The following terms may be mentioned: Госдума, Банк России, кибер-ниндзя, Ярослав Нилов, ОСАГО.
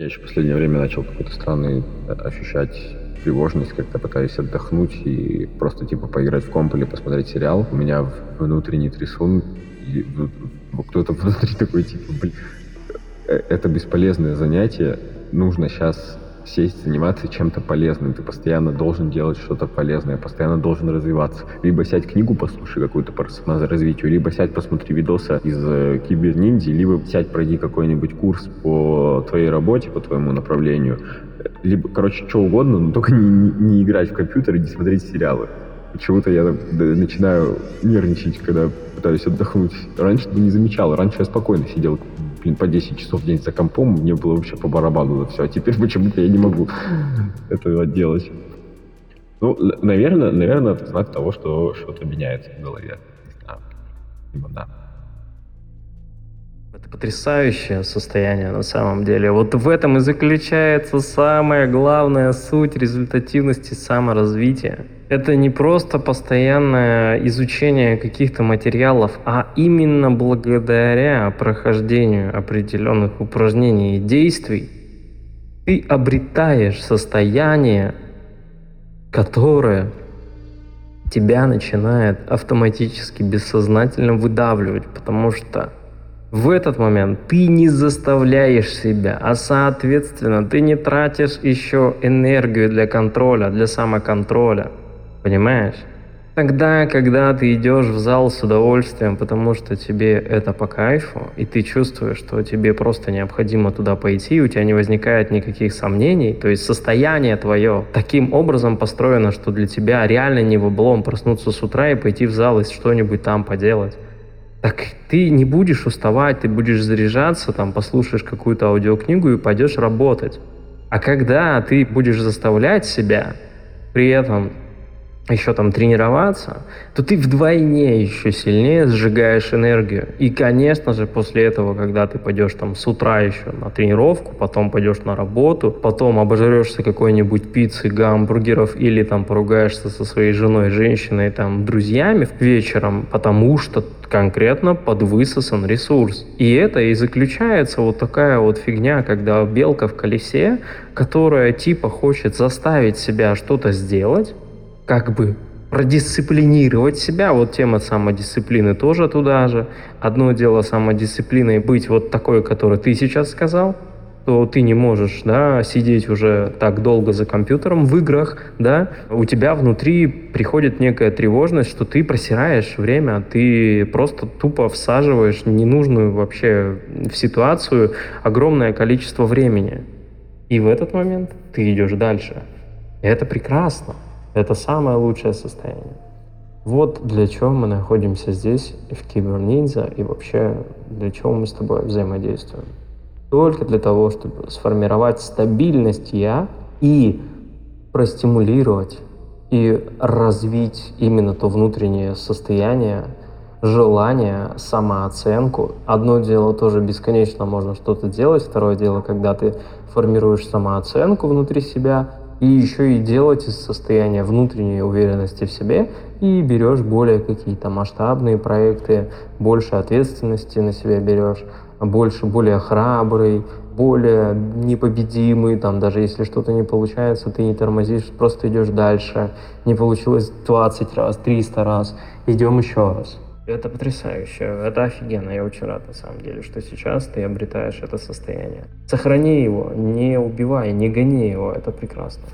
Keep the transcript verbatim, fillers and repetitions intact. Я еще в последнее время начал какой-то странный ощущать тревожность, как-то пытаюсь отдохнуть и просто типа поиграть в комп или посмотреть сериал. У меня внутренний трясун, и кто-то внутри такой типа, блин, это бесполезное занятие, нужно сейчас сесть, заниматься чем-то полезным. Ты постоянно должен делать что-то полезное, постоянно должен развиваться. Либо сядь книгу послушай какую-то по саморазвитию, либо сядь посмотри видосы из э, кибер-ниндзя, либо сядь пройди какой-нибудь курс по твоей работе, по твоему направлению. Либо, короче, что угодно, но только не, не, не играть в компьютер и не смотреть сериалы. Почему-то я начинаю нервничать, когда пытаюсь отдохнуть. Раньше не замечал, раньше я спокойно сидел, блин, по десять часов в день за компом, мне было вообще по барабану на все, а теперь почему-то я не могу этого делать. Ну, наверное, наверное, это знак того, что что-то меняется в голове. Не знаю. Именно. Это потрясающее состояние на самом деле. Вот в этом и заключается самая главная суть результативности саморазвития. Это не просто постоянное изучение каких-то материалов, а именно благодаря прохождению определенных упражнений и действий ты обретаешь состояние, которое тебя начинает автоматически, бессознательно выдавливать, потому что в этот момент ты не заставляешь себя, а соответственно ты не тратишь еще энергию для контроля, для самоконтроля. Понимаешь? Тогда, когда ты идешь в зал с удовольствием, потому что тебе это по кайфу, и ты чувствуешь, что тебе просто необходимо туда пойти, у тебя не возникает никаких сомнений, то есть состояние твое таким образом построено, что для тебя реально не в облом проснуться с утра и пойти в зал и что-нибудь там поделать. Так ты не будешь уставать, ты будешь заряжаться, там, послушаешь какую-то аудиокнигу и пойдешь работать. А когда ты будешь заставлять себя при этом еще там тренироваться, то ты вдвойне еще сильнее сжигаешь энергию. И, конечно же, после этого, когда ты пойдешь там с утра еще на тренировку, потом пойдешь на работу, потом обожрешься какой-нибудь пиццы, гамбургеров или там поругаешься со своей женой, женщиной, там, друзьями вечером, потому что конкретно подвысосан ресурс. И это и заключается вот такая вот фигня, когда белка в колесе, которая типа хочет заставить себя что-то сделать, как бы продисциплинировать себя. Вот тема самодисциплины тоже туда же. Одно дело самодисциплиной быть вот такой, который ты сейчас сказал, то ты не можешь, да, сидеть уже так долго за компьютером в играх, да, у тебя внутри приходит некая тревожность, что ты просираешь время, ты просто тупо всаживаешь ненужную вообще в ситуацию огромное количество времени. И в этот момент ты идешь дальше. И это прекрасно. Это самое лучшее состояние. Вот для чего мы находимся здесь, в кибер-ниндзя, и вообще для чего мы с тобой взаимодействуем. Только для того, чтобы сформировать стабильность «я» и простимулировать, и развить именно то внутреннее состояние, желание, самооценку. Одно дело тоже бесконечно можно что-то делать, второе дело, когда ты формируешь самооценку внутри себя, и еще и делать из состояния внутренней уверенности в себе, и берешь более какие-то масштабные проекты, больше ответственности на себя берешь, больше, более храбрый, более непобедимый, там даже если что-то не получается, ты не тормозишь, просто идешь дальше, не получилось двадцать раз, триста раз, идем еще раз. Это потрясающе, это офигенно, я очень рад на самом деле, что сейчас ты обретаешь это состояние. Сохрани его, не убивай, не гони его, это прекрасно.